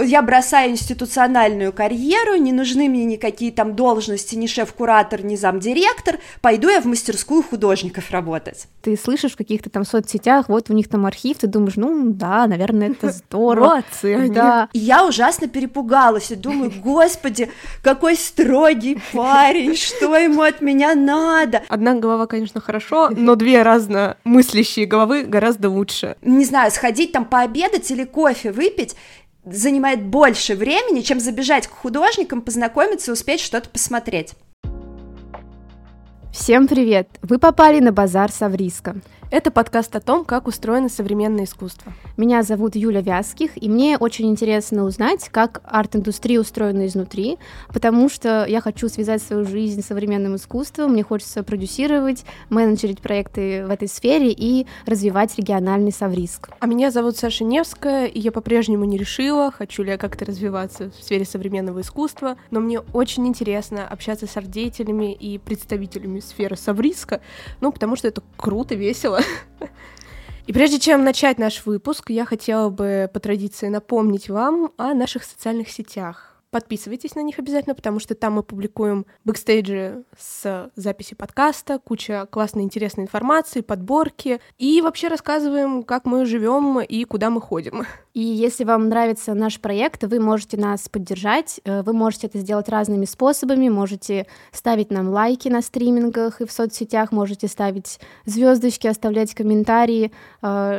Я бросаю институциональную карьеру, не нужны мне никакие там должности, ни шеф-куратор, ни замдиректор, пойду я в мастерскую художников работать. Ты слышишь в каких-то там соцсетях, вот у них там архив, ты думаешь, ну да, наверное, это здорово. Да. Я ужасно перепугалась и думаю, господи, какой строгий парень, что ему от меня надо? Одна голова, конечно, хорошо, но две разномыслящие головы гораздо лучше. Не знаю, сходить там пообедать или кофе выпить занимает больше времени, чем забежать к художникам, познакомиться и успеть что-то посмотреть. Всем привет! Вы попали на базар Совриска. Это подкаст о том, как устроено современное искусство. Меня зовут Юля Вязких, и мне очень интересно узнать, как арт-индустрия устроена изнутри, потому что я хочу связать свою жизнь с современным искусством, мне хочется продюсировать, менеджерить проекты в этой сфере и развивать региональный Совриск. А меня зовут Саша Невская, и я по-прежнему не решила, хочу ли я как-то развиваться в сфере современного искусства, но мне очень интересно общаться с арт-деятелями и представителями сферы Совриска, ну, потому что это круто, весело. И прежде чем начать наш выпуск, я хотела бы по традиции напомнить вам о наших социальных сетях. Подписывайтесь на них обязательно, потому что там мы публикуем бэкстейджи с записи подкаста, куча классной интересной информации, подборки, и вообще рассказываем, как мы живем и куда мы ходим. И если вам нравится наш проект, вы можете нас поддержать, вы можете это сделать разными способами, можете ставить нам лайки на стримингах и в соцсетях, можете ставить звездочки, оставлять комментарии,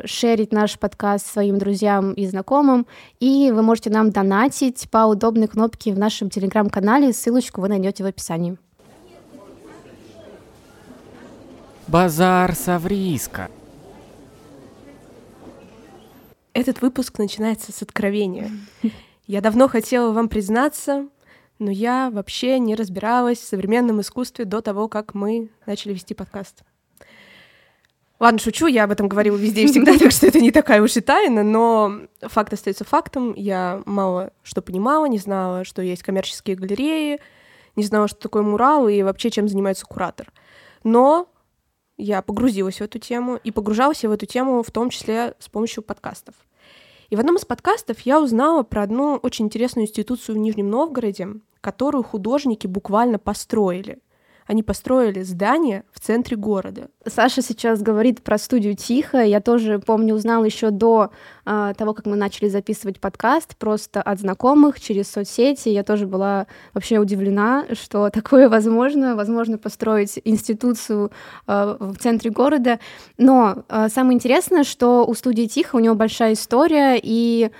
шерить наш подкаст своим друзьям и знакомым, и вы можете нам донатить по удобной кнопки в нашем телеграм-канале, ссылочку вы найдете в описании. Базар Совриска. Этот выпуск начинается с откровения. Я давно хотела вам признаться, но я вообще не разбиралась в современном искусстве до того, как мы начали вести подкаст. Ладно, шучу, я об этом говорила везде и всегда, так что это не такая уж и тайна, но факт остается фактом. Я мало что понимала, не знала, что есть коммерческие галереи, не знала, что такое мурал и вообще чем занимается куратор. Но я погрузилась в эту тему, и погружалась я в эту тему в том числе с помощью подкастов. И в одном из подкастов я узнала про одну очень интересную институцию в Нижнем Новгороде, которую художники буквально построили. Они построили здание в центре города. Саша сейчас говорит про студию «Тихая». Я тоже, помню, узнала еще до того, как мы начали записывать подкаст, просто от знакомых, через соцсети. Я тоже была вообще удивлена, что такое возможно. Возможно построить институцию в центре города. Но самое интересное, что у студии «Тихая» у него большая история, и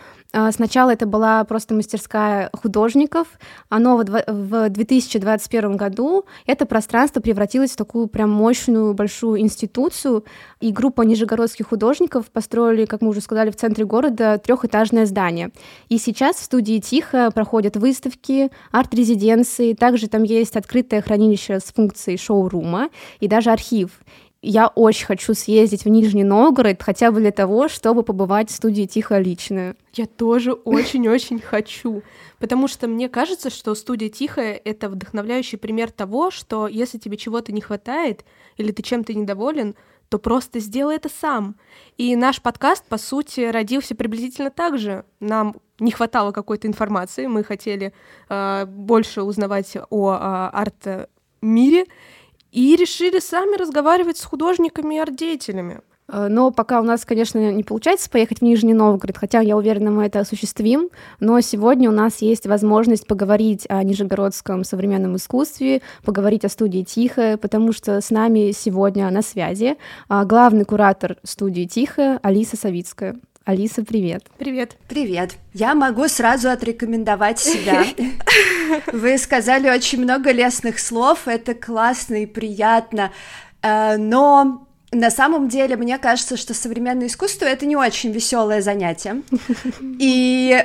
сначала это была просто мастерская художников, но в 2021 году это пространство превратилось в такую прям мощную большую институцию, и группа нижегородских художников построили, как мы уже сказали, в центре города трехэтажное здание. И сейчас в студии «Тихо» проходят выставки, арт-резиденции, также там есть открытое хранилище с функцией шоурума и даже архив. Я очень хочу съездить в Нижний Новгород, хотя бы для того, чтобы побывать в студии «Тихо» лично. Я тоже очень-очень хочу, потому что мне кажется, что студия «Тихо» — это вдохновляющий пример того, что если тебе чего-то не хватает или ты чем-то недоволен, то просто сделай это сам. И наш подкаст, по сути, родился приблизительно так же. Нам не хватало какой-то информации, мы хотели больше узнавать о арт-мире, и решили сами разговаривать с художниками и арт-деятелями. Но пока у нас, конечно, не получается поехать в Нижний Новгород, хотя, я уверена, мы это осуществим, но сегодня у нас есть возможность поговорить о нижегородском современном искусстве, поговорить о студии «Тихая», потому что с нами сегодня на связи главный куратор студии «Тихая» Алиса Савицкая. Алиса, привет. Привет. Привет. Я могу сразу отрекомендовать себя. Вы сказали очень много лестных слов, это классно и приятно, но на самом деле мне кажется, что современное искусство — это не очень веселое занятие, и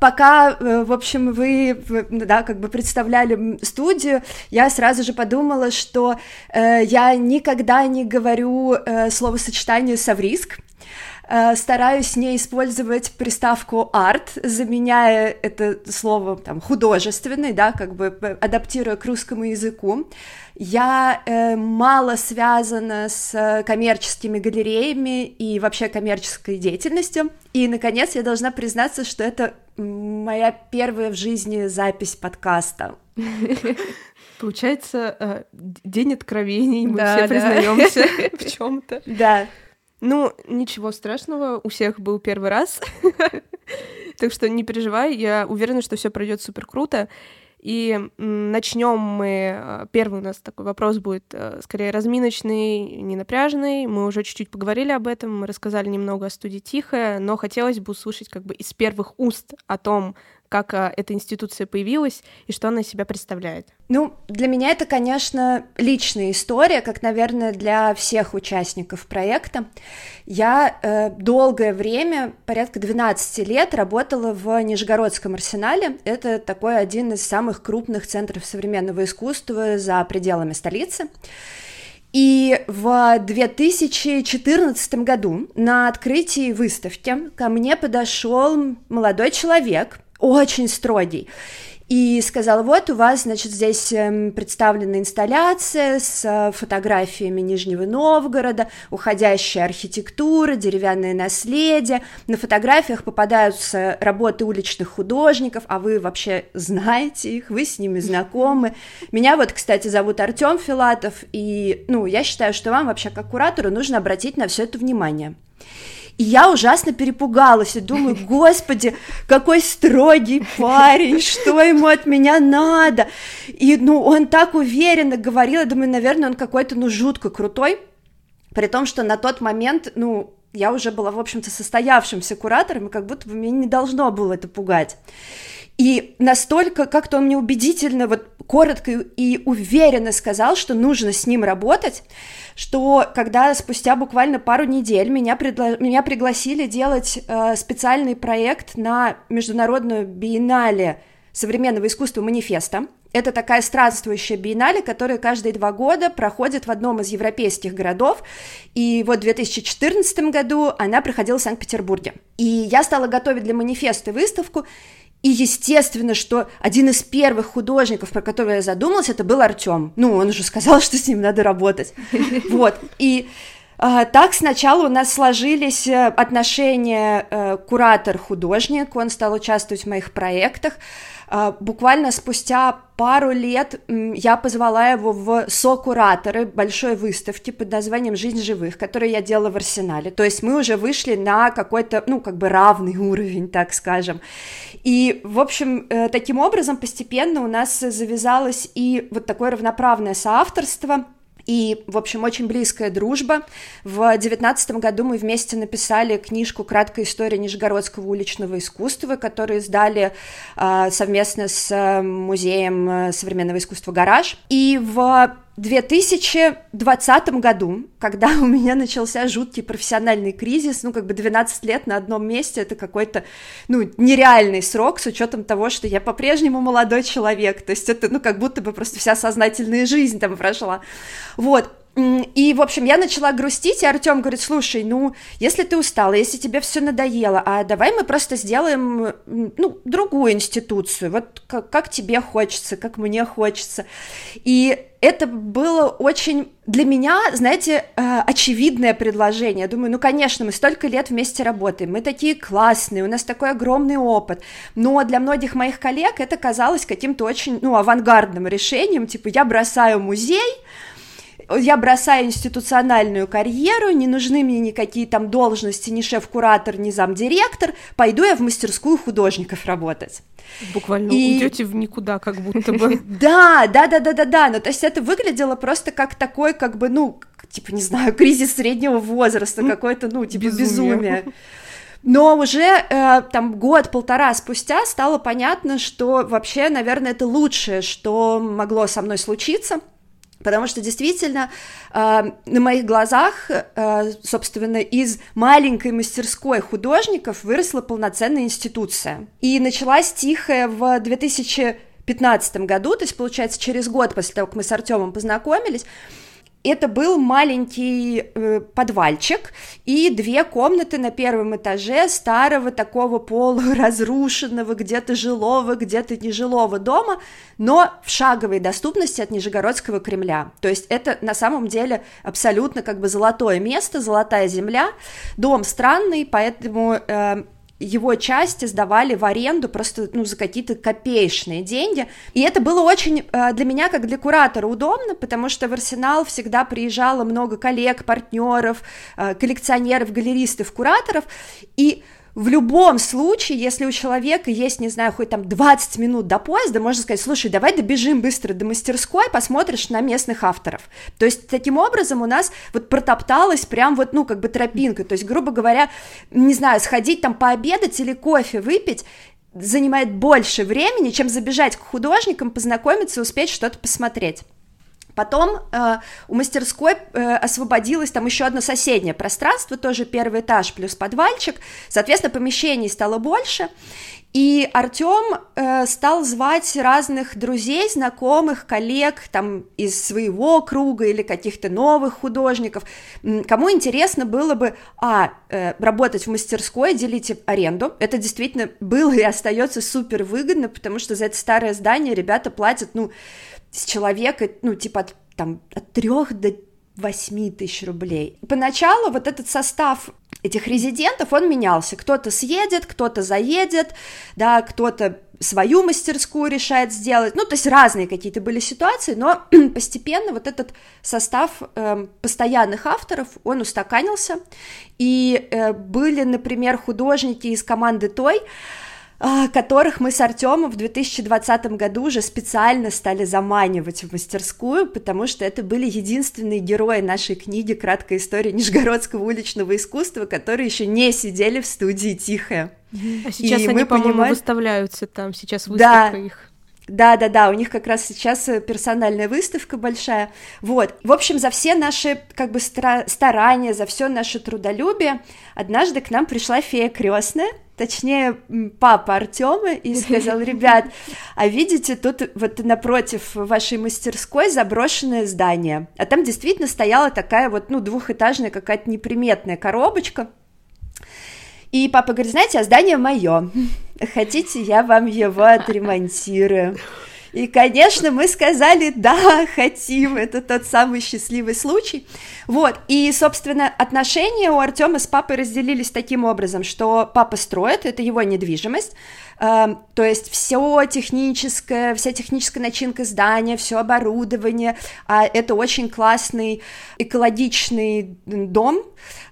пока, в общем, вы, да, как бы представляли студию, я сразу же подумала, что я никогда не говорю словосочетание «совриск», стараюсь не использовать приставку «арт», заменяя это слово там «художественный», да, как бы адаптируя к русскому языку. Я мало связана с коммерческими галереями и вообще коммерческой деятельностью. И, наконец, я должна признаться, что это моя первая в жизни запись подкаста. Получается, день откровений, мы все признаемся в чем-то. Да. Ну, ничего страшного, у всех был первый раз. Так что не переживай, я уверена, что все пройдет супер круто. И начнем мы. Первый у нас такой вопрос будет скорее разминочный, ненапряжный. Мы уже чуть-чуть поговорили об этом, рассказали немного о студии «Тихая», но хотелось бы услышать как бы из первых уст о том, как эта институция появилась и что она из себя представляет. Ну, для меня это, конечно, личная история, как, наверное, для всех участников проекта. Я долгое время, порядка 12 лет, работала в Нижегородском арсенале. Это такой один из самых крупных центров современного искусства за пределами столицы. И в 2014 году на открытии выставки ко мне подошел молодой человек, очень строгий, и сказала: вот у вас, значит, здесь представлена инсталляция с фотографиями Нижнего Новгорода, уходящая архитектура, деревянное наследие, на фотографиях попадаются работы уличных художников, а вы вообще знаете их, вы с ними знакомы. Меня вот, кстати, зовут Артём Филатов, и, ну, я считаю, что вам вообще как куратору нужно обратить на все это внимание. И я ужасно перепугалась и думаю: господи, какой строгий парень, что ему от меня надо? И, ну, он так уверенно говорил, я думаю, наверное, он какой-то, ну, жутко крутой, при том, что на тот момент, ну, я уже была, в общем-то, состоявшимся куратором, и как будто бы меня не должно было это пугать. И настолько как-то он мне убедительно, вот коротко и уверенно сказал, что нужно с ним работать, что когда спустя буквально пару недель меня пригласили делать специальный проект на международную биеннале современного искусства «Манифеста». Это такая странствующая биеннале, которая каждые 2 года проходит в одном из европейских городов, и вот в 2014 году она проходила в Санкт-Петербурге. И я стала готовить для «Манифеста» выставку, и естественно, что один из первых художников, про которого я задумалась, это был Артём. Ну, он уже сказал, что с ним надо работать. Вот. И так сначала у нас сложились отношения куратор-художник, он стал участвовать в моих проектах. Буквально спустя пару лет я позвала его в сокураторы большой выставки под названием «Жизнь живых», которую я делала в арсенале. То есть мы уже вышли на какой-то, ну, как бы равный уровень, так скажем. И, в общем, таким образом постепенно у нас завязалось и вот такое равноправное соавторство, и, в общем, очень близкая дружба. В 2019 году мы вместе написали книжку «Краткая история нижегородского уличного искусства», которую издали совместно с Музеем современного искусства «Гараж». И в 2020 году, когда у меня начался жуткий профессиональный кризис, ну, как бы 12 лет на одном месте, это какой-то, ну, нереальный срок, с учетом того, что я по-прежнему молодой человек, то есть это, ну, как будто бы просто вся сознательная жизнь там прошла, вот. И, в общем, я начала грустить, и Артём говорит: слушай, ну, если ты устала, если тебе все надоело, а давай мы просто сделаем, ну, другую институцию, вот как тебе хочется, как мне хочется. И это было очень для меня, знаете, очевидное предложение. Я думаю, ну, конечно, мы столько лет вместе работаем, мы такие классные, у нас такой огромный опыт, но для многих моих коллег это казалось каким-то очень, ну, авангардным решением, типа я бросаю музей, я бросаю институциональную карьеру, не нужны мне никакие там должности, ни шеф-куратор, ни замдиректор, пойду я в мастерскую художников работать. Буквально уйдете в никуда, как будто бы. Да, ну то есть это выглядело просто как такой, как бы, ну, типа, не знаю, кризис среднего возраста, какое-то, ну, типа, безумие. Но уже там год-полтора спустя стало понятно, что вообще, наверное, это лучшее, что могло со мной случиться. Потому что действительно на моих глазах, собственно, из маленькой мастерской художников выросла полноценная институция. И началась «Тихая» в 2015 году, то есть, получается, через год после того, как мы с Артёмом познакомились. Это был маленький подвальчик и 2 комнаты на первом этаже старого такого полуразрушенного, где-то жилого, где-то нежилого дома, но в шаговой доступности от Нижегородского Кремля. То есть это на самом деле абсолютно как бы золотое место, золотая земля. Дом странный, поэтому его части сдавали в аренду просто, ну, за какие-то копеечные деньги, и это было очень для меня, как для куратора, удобно, потому что в Арсенал всегда приезжало много коллег, партнеров, коллекционеров, галеристов, кураторов, и в любом случае, если у человека есть, не знаю, хоть там 20 минут до поезда, можно сказать: слушай, давай добежим быстро до мастерской, посмотришь на местных авторов. То есть таким образом у нас вот протопталась прям вот, ну, как бы тропинка, то есть, грубо говоря, не знаю, сходить там пообедать или кофе выпить занимает больше времени, чем забежать к художникам, познакомиться, успеть что-то посмотреть. Потом у мастерской освободилось там еще одно соседнее пространство, тоже первый этаж плюс подвальчик, соответственно, помещений стало больше, и Артём стал звать разных друзей, знакомых, коллег там из своего круга или каких-то новых художников, кому интересно было бы работать в мастерской, делить аренду. Это действительно было и остается супер выгодно, потому что за это старое здание ребята платят, ну, с человека, ну, типа от 3 до 8 тысяч рублей. Поначалу вот этот состав этих резидентов, он менялся. Кто-то съедет, кто-то заедет, да, кто-то свою мастерскую решает сделать. Ну, то есть разные какие-то были ситуации, но постепенно вот этот состав постоянных авторов, он устаканился. И были, например, художники из команды «Той», которых мы с Артёмом в 2020 году уже специально стали заманивать в мастерскую, потому что это были единственные герои нашей книги «Краткая история нижегородского уличного искусства», которые еще не сидели в студии «Тихая». А сейчас и они, по-моему, выставляются там, сейчас выставка их. Да, у них как раз сейчас персональная выставка большая, вот. В общем, за все наши, как бы, старания, за все наше трудолюбие однажды к нам пришла фея крестная, точнее, папа Артёма, и сказал: ребят, а видите, тут вот напротив вашей мастерской заброшенное здание, а там действительно стояла такая вот, ну, двухэтажная какая-то неприметная коробочка, и папа говорит: знаете, а здание мое, хотите, я вам его отремонтирую? И, конечно, мы сказали: да, хотим, это тот самый счастливый случай, вот. И, собственно, отношения у Артёма с папой разделились таким образом, что папа строит, это его недвижимость, то есть вся техническая начинка здания, все оборудование, это очень классный экологичный дом,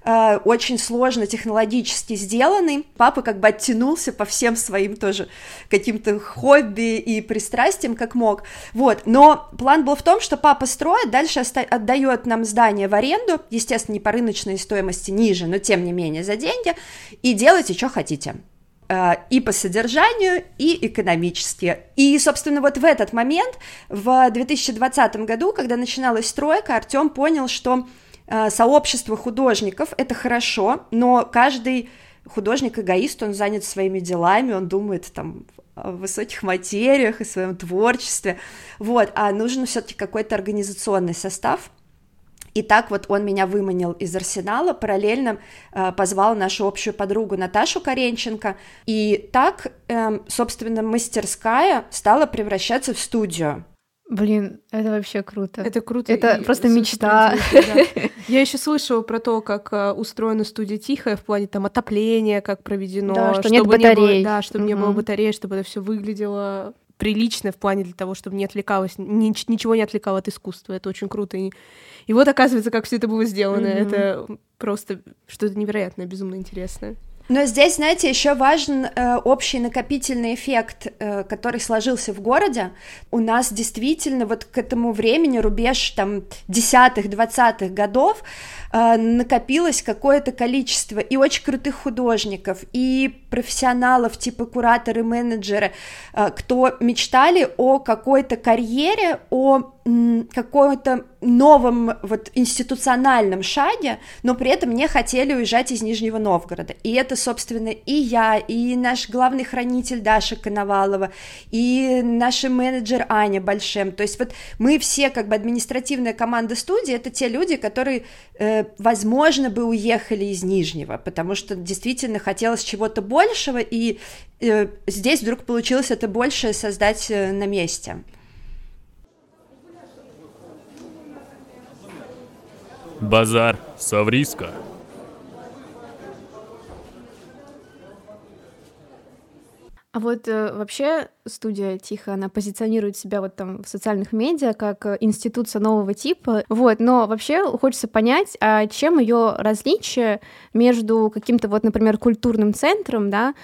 очень сложно технологически сделанный. Папа как бы оттянулся по всем своим тоже каким-то хобби и пристрастиям, как мог, вот. Но план был в том, что папа строит, дальше отдает нам здание в аренду, естественно, не по рыночной стоимости, ниже, но тем не менее за деньги, и делайте, что хотите. И по содержанию, и экономически. И, собственно, вот в этот момент, в 2020 году, когда начиналась стройка, Артём понял, что сообщество художников – это хорошо, но каждый художник-эгоист, он занят своими делами, он думает там о высоких материях и своем творчестве, вот, а нужен все-таки какой-то организационный состав. И так вот он меня выманил из «Арсенала», параллельно позвал нашу общую подругу Наташу Каренченко, и так, собственно, мастерская стала превращаться в студию. Блин, это вообще круто. Это круто. Это просто мечта. Я еще слышала про то, как устроена студия «Тихая» в плане там отопления, как проведено. Да, что нет батарей. Да, чтобы не было батарей, чтобы это все выглядело прилично в плане для того, чтобы не отвлекалось, ничего не отвлекало от искусства. Это очень круто. И вот, оказывается, как все это было сделано. Mm-hmm. Это просто что-то невероятное, безумно интересное. Но здесь, знаете, еще важен общий накопительный эффект, который сложился в городе. У нас действительно вот к этому времени, рубеж там 10-20-х годов, накопилось какое-то количество и очень крутых художников, и профессионалов типа кураторы, менеджеры, кто мечтали о какой-то карьере, о каком-то новом вот институциональном шаге, но при этом не хотели уезжать из Нижнего Новгорода. И это, собственно, и я, и наш главный хранитель Даша Коновалова, и наша менеджер Аня Большем. То есть вот мы все, как бы административная команда студии, это те люди, которые, возможно, бы уехали из Нижнего, потому что действительно хотелось чего-то большего, и здесь вдруг получилось это большее создать на месте. Базар Совриска. А вот вообще студия «Тихо», она позиционирует себя вот там в социальных медиа как институция нового типа, вот, но вообще хочется понять, а чем ее различие между каким-то вот, например, культурным центром, да,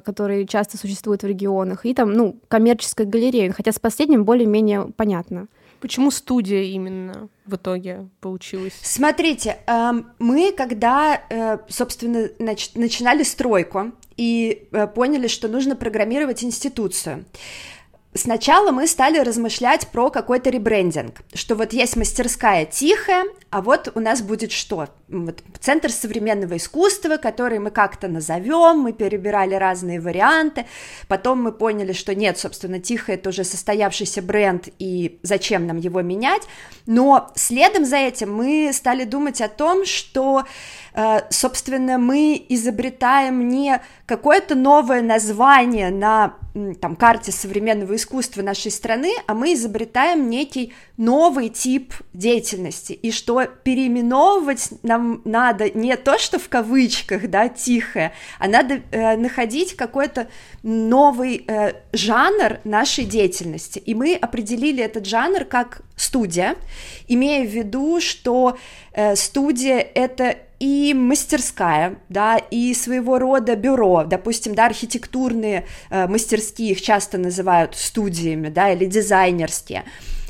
который часто существует в регионах, и там, ну, коммерческой галереей, хотя с последним более-менее понятно. Почему студия именно в итоге получилась? Смотрите, мы когда, собственно, начинали стройку и поняли, что нужно программировать институцию, сначала мы стали размышлять про какой-то ребрендинг, что вот есть мастерская «Тихая», а вот у нас будет что? Вот Центр современного искусства, который мы как-то назовем, мы перебирали разные варианты, потом мы поняли, что нет, собственно, «Тихая» — это уже состоявшийся бренд, и зачем нам его менять, но следом за этим мы стали думать о том, что, собственно, мы изобретаем не какое-то новое название на там, карте современного искусства нашей страны, а мы изобретаем некий новый тип деятельности, и что переименовывать нам надо не то, что в кавычках, да, «Тихое», а надо находить какой-то новый жанр нашей деятельности, и мы определили этот жанр как студия, имея в виду, что студия — это и мастерская, да, и своего рода бюро, допустим, да, архитектурные мастерские, их часто называют студиями, да, или дизайнерские,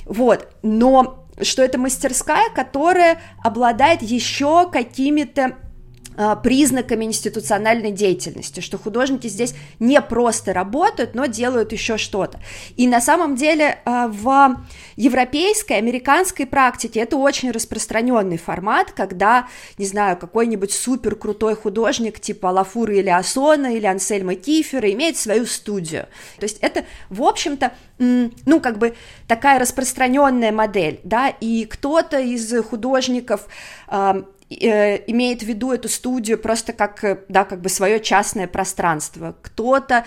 вот, но что это мастерская, которая обладает еще какими-то признаками институциональной деятельности, что художники здесь не просто работают, но делают еще что-то. И на самом деле в европейской, американской практике это очень распространенный формат, когда, не знаю, какой-нибудь супер крутой художник типа Олафура Элиассона или Ансельма Кифера имеет свою студию. То есть это, в общем-то, ну, как бы такая распространенная модель, да, и кто-то из художников имеет в виду эту студию просто как, да, как бы свое частное пространство. Кто-то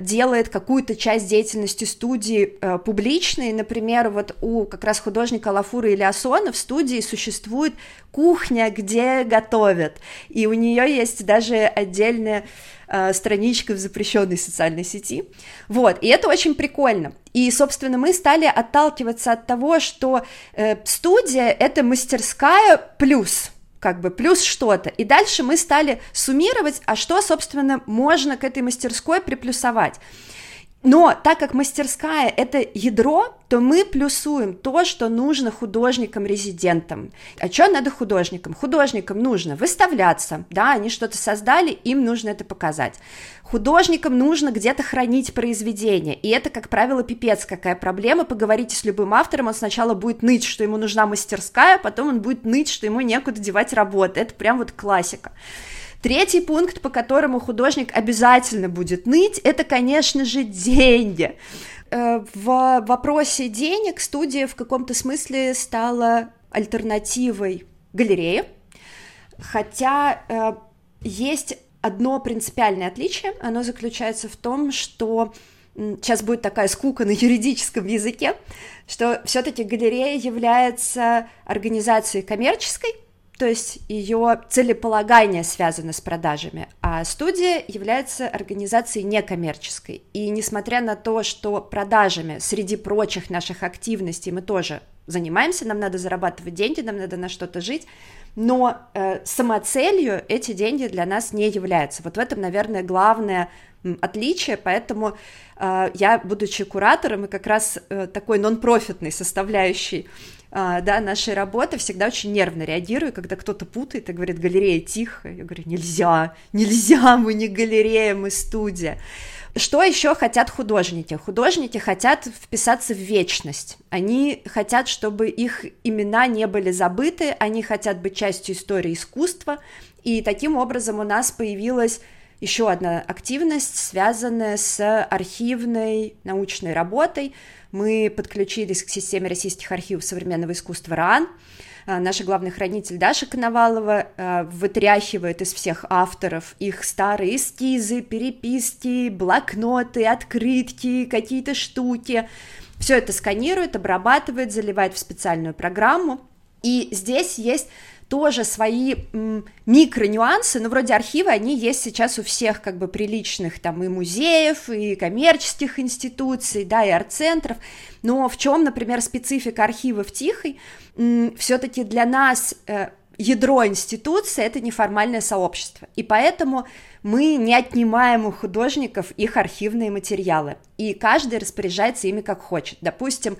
делает какую-то часть деятельности студии публичной, например, вот у как раз художника Олафура Элиассона в студии существует кухня, где готовят, и у нее есть даже отдельная страничка в запрещенной социальной сети, вот, и это очень прикольно, и, собственно, мы стали отталкиваться от того, что студия — это мастерская плюс, как бы плюс что-то, и дальше мы стали суммировать, а что, собственно, можно к этой мастерской приплюсовать. Но так как мастерская — это ядро, то мы плюсуем то, что нужно художникам-резидентам. А что надо художникам? Художникам нужно выставляться, да, они что-то создали, им нужно это показать. Художникам нужно где-то хранить произведения, и это, как правило, пипец какая проблема, поговорите с любым автором, он сначала будет ныть, что ему нужна мастерская, потом он будет ныть, что ему некуда девать работы, это прям вот классика. Третий пункт, по которому художник обязательно будет ныть, это, конечно же, деньги. В вопросе денег студия в каком-то смысле стала альтернативой галерее, хотя есть одно принципиальное отличие, оно заключается в том, что сейчас будет такая скука на юридическом языке, что все-таки галерея является организацией коммерческой, то есть ее целеполагание связано с продажами, а студия является организацией некоммерческой, и несмотря на то, что продажами среди прочих наших активностей мы тоже занимаемся, нам надо зарабатывать деньги, нам надо на что-то жить, но самоцелью эти деньги для нас не являются, вот в этом, наверное, главное отличие, поэтому я, будучи куратором и как раз такой нон-профитной составляющей, да, нашей работы, всегда очень нервно реагирую, когда кто-то путает и говорит «галерея тихая», я говорю «нельзя, нельзя, мы не галерея, мы студия». Что еще хотят художники? Художники хотят вписаться в вечность, они хотят, чтобы их имена не были забыты, они хотят быть частью истории искусства, и таким образом у нас появилась еще одна активность, связанная с архивной научной работой. Мы подключились к системе российских архивов современного искусства РААН. Наша главный хранитель Даша Коновалова вытряхивает из всех авторов их старые эскизы, переписки, блокноты, открытки, какие-то штуки. Все это сканирует, обрабатывает, заливает в специальную программу. И здесь есть тоже свои микро-нюансы, но вроде архивы, они есть сейчас у всех как бы приличных, там и музеев, и коммерческих институций, да, и арт-центров, но в чем, например, специфика архива в Тихой, все-таки для нас ядро институции — это неформальное сообщество, и поэтому мы не отнимаем у художников их архивные материалы, и каждый распоряжается ими как хочет. Допустим,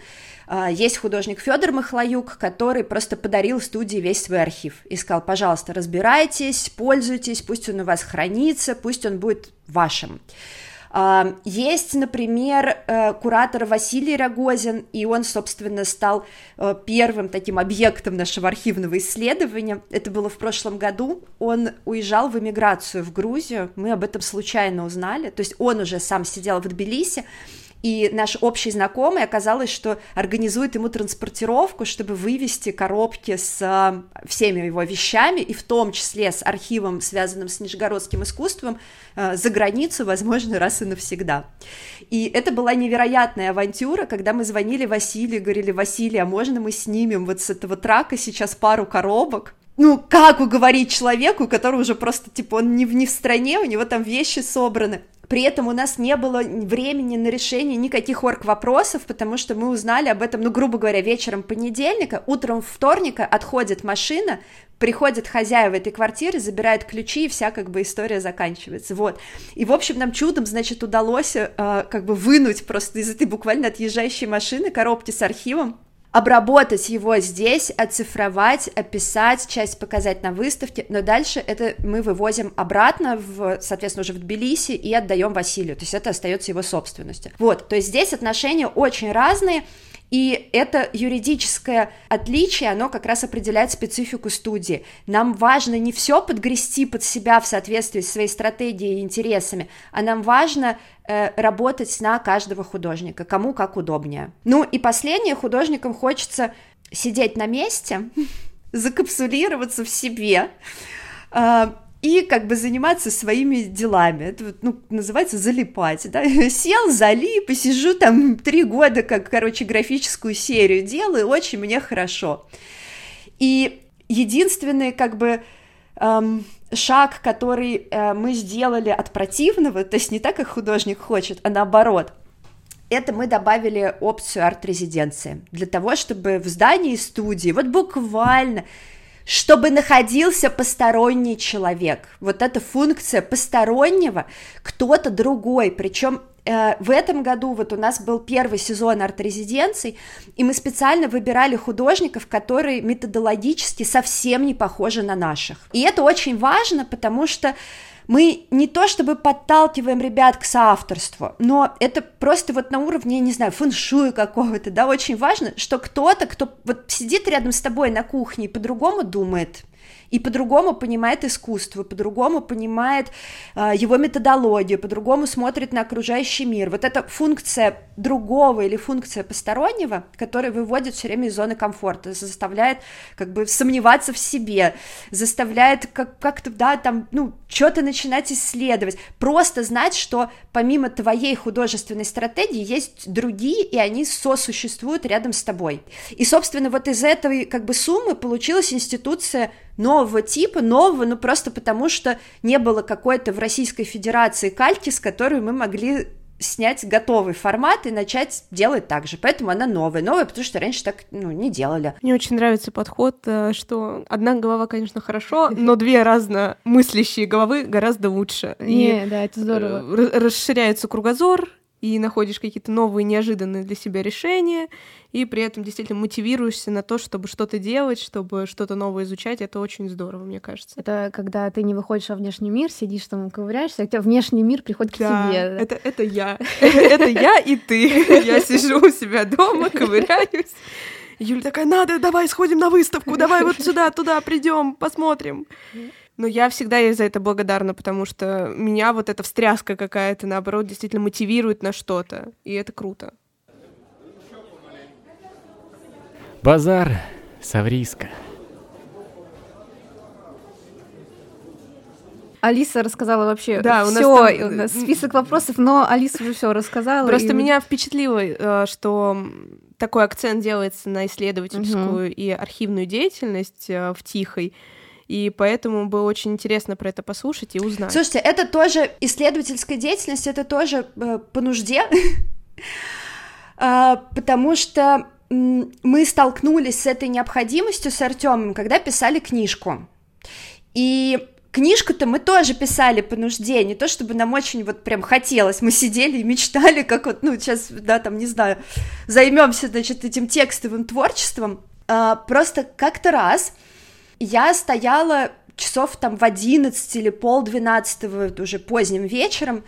есть художник Фёдор Махлаюк, который просто подарил студии весь свой архив и сказал: пожалуйста, разбирайтесь, пользуйтесь, пусть он у вас хранится, пусть он будет вашим. Есть, например, куратор Василий Рогозин, и он, собственно, стал первым таким объектом нашего архивного исследования. Это было в прошлом году. Он уезжал в эмиграцию в Грузию, мы об этом случайно узнали, то есть он уже сам сидел в Тбилиси, и наш общий знакомый, оказалось, что организует ему транспортировку, чтобы вывезти коробки с всеми его вещами, и в том числе с архивом, связанным с нижегородским искусством, за границу, возможно, раз и навсегда. И это была невероятная авантюра, когда мы звонили Василию, говорили: Василий, а можно мы снимем вот с этого трака сейчас пару коробок? Ну, как уговорить человеку, у которого уже просто, типа, он не в стране, у него там вещи собраны. При этом у нас не было времени на решение никаких орг-вопросов, потому что мы узнали об этом, ну, грубо говоря, вечером понедельника, утром вторника отходит машина, приходят хозяева этой квартиры, забирают ключи, и вся как бы история заканчивается, вот. И, в общем, нам чудом, значит, удалось как бы вынуть просто из этой буквально отъезжающей машины коробки с архивом, обработать его здесь, оцифровать, описать, часть показать на выставке, но дальше это мы вывозим обратно, соответственно, уже в Тбилиси, и отдаем Василию, то есть это остается его собственностью. Вот, то есть здесь отношения очень разные, и это юридическое отличие, оно как раз определяет специфику студии. Нам важно не все подгрести под себя в соответствии со своей стратегией и интересами, а нам важно работать на каждого художника, кому как удобнее. Ну и последнее, художникам хочется сидеть на месте, закапсулироваться в себе, и как бы заниматься своими делами, это, ну, называется залипать, да, сел, залип, и сижу там 3 года, как, короче, графическую серию делаю, очень мне хорошо. И единственный, как бы, шаг, который мы сделали от противного, то есть не так, как художник хочет, а наоборот, это мы добавили опцию арт-резиденции, для того, чтобы в здании студии, вот буквально, чтобы находился посторонний человек, вот эта функция постороннего, кто-то другой, причем в этом году вот у нас был первый сезон арт-резиденций, и мы специально выбирали художников, которые методологически совсем не похожи на наших, и это очень важно, потому что мы не то чтобы подталкиваем ребят к соавторству, но это просто вот на уровне, не знаю, фэншуй какого-то, да, очень важно, что кто-то, кто вот сидит рядом с тобой на кухне и по-другому думает, и по-другому понимает искусство, по-другому понимает его методологию, по-другому смотрит на окружающий мир. Вот эта функция другого или функция постороннего, которая выводит все время из зоны комфорта, заставляет как бы сомневаться в себе, заставляет как-то, да, там, ну, что-то начинать исследовать, просто знать, что помимо твоей художественной стратегии есть другие, и они сосуществуют рядом с тобой. И, собственно, вот из этой как бы суммы получилась институция нового типа, нового, ну просто потому, что не было какой-то в Российской Федерации кальки, с которой мы могли снять готовый формат и начать делать так же, поэтому она новая, потому что раньше так, ну, не делали. Мне очень нравится подход, что одна голова, конечно, хорошо, но 2 разномыслящие головы гораздо лучше. Не, да, это здорово. Расширяется кругозор, и находишь какие-то новые, неожиданные для себя решения, и при этом действительно мотивируешься на то, чтобы что-то делать, чтобы что-то новое изучать. Это очень здорово, мне кажется. Это когда ты не выходишь во внешний мир, сидишь там и ковыряешься, а тебя внешний мир приходит к тебе. Да, это я. Это я и ты. Я сижу у себя дома, ковыряюсь. Юля такая: надо, давай сходим на выставку, давай вот сюда, туда придем, посмотрим. Но я всегда ей за это благодарна, потому что меня вот эта встряска какая-то, наоборот, действительно мотивирует на что-то, и это круто. Базар Совриска. Алиса рассказала вообще у нас список вопросов, но Алиса уже все рассказала. Просто меня впечатлило, что такой акцент делается на исследовательскую и архивную деятельность в Тихой. И поэтому было очень интересно про это послушать и узнать. Слушайте, это тоже исследовательская деятельность, это тоже по нужде, потому что мы столкнулись с этой необходимостью с Артёмом, когда писали книжку. И книжку-то мы тоже писали по нужде, не то чтобы нам очень вот прям хотелось, мы сидели и мечтали, как вот, ну, сейчас, да, там, не знаю, займемся, значит, этим текстовым творчеством, просто как-то раз я стояла часов там в 11 или 11:30 уже поздним вечером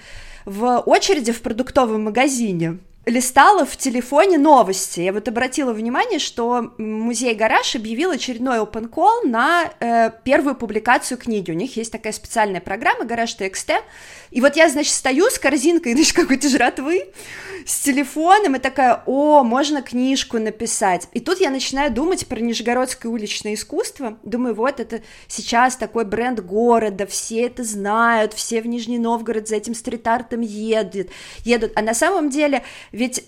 в очереди в продуктовом магазине, листала в телефоне новости. Я вот обратила внимание, что музей «Гараж» объявил очередной open call на первую публикацию книги. У них есть такая специальная программа «Гараж.txt». И вот я, значит, стою с корзинкой, значит, какой-то жратвы, с телефоном, и такая: о, можно книжку написать. И тут я начинаю думать про нижегородское уличное искусство. Думаю, вот это сейчас такой бренд города, все это знают, все в Нижний Новгород за этим стрит-артом едут. А на самом деле... Ведь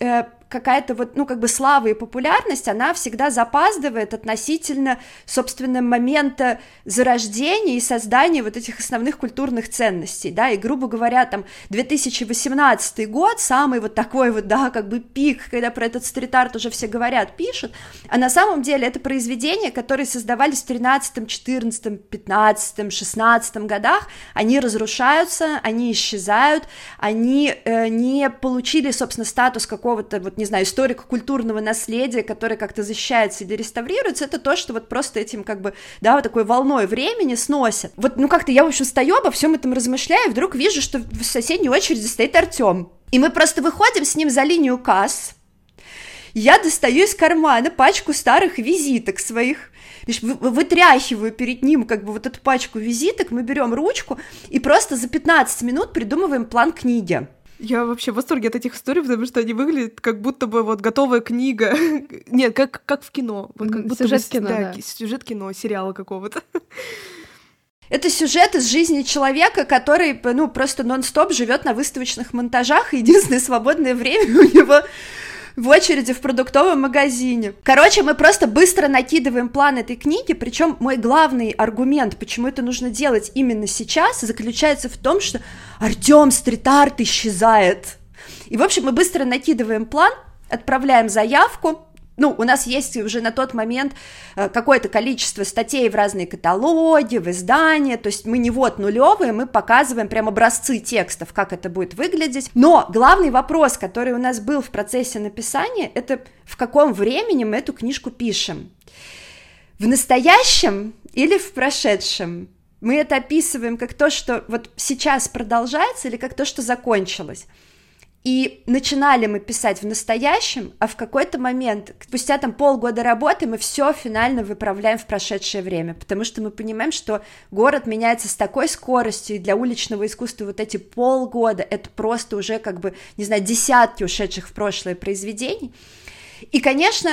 какая-то вот, ну, как бы слава и популярность, она всегда запаздывает относительно, собственно, момента зарождения и создания вот этих основных культурных ценностей, да, и, грубо говоря, там, 2018 год, самый вот такой вот, да, как бы пик, когда про этот стрит-арт уже все говорят, пишут, а на самом деле это произведения, которые создавались в 13, 14, 15, 16 годах, они разрушаются, они исчезают, они не получили, собственно, статус какого-то, вот, не знаю, историко-культурного наследия, которое как-то защищается или реставрируется, это то, что вот просто этим, как бы, да, вот такой волной времени сносят. Вот, ну, как-то я, в общем, стою, обо всем этом размышляю, и вдруг вижу, что в соседней очереди стоит Артём. И мы просто выходим с ним за линию касс, я достаю из кармана пачку старых визиток своих, вытряхиваю перед ним, как бы, вот эту пачку визиток, мы берем ручку и просто за 15 минут придумываем план книги. Я вообще в восторге от этих историй, потому что они выглядят как будто бы вот готовая книга. Нет, как в кино. Вот как будто сюжет кино, да. Сюжет кино, сериала какого-то. Это сюжет из жизни человека, который, ну, просто нон-стоп живет на выставочных монтажах, и единственное свободное время у него... в очереди в продуктовом магазине. Короче, мы просто быстро накидываем план этой книги, причем мой главный аргумент, почему это нужно делать именно сейчас, заключается в том, что Артём, стрит-арт исчезает. И, в общем, мы быстро накидываем план, отправляем заявку. Ну, у нас есть уже на тот момент какое-то количество статей в разные каталоги, в издания, то есть мы не вот нулевые, мы показываем прям образцы текстов, как это будет выглядеть. Но главный вопрос, который у нас был в процессе написания, это в каком времени мы эту книжку пишем? В настоящем или в прошедшем? Мы это описываем как то, что вот сейчас продолжается, или как то, что закончилось? И начинали мы писать в настоящем, а в какой-то момент, спустя там полгода работы, мы все финально выправляем в прошедшее время, потому что мы понимаем, что город меняется с такой скоростью, и для уличного искусства вот эти полгода, это просто уже, как бы, не знаю, десятки ушедших в прошлое произведений. И, конечно,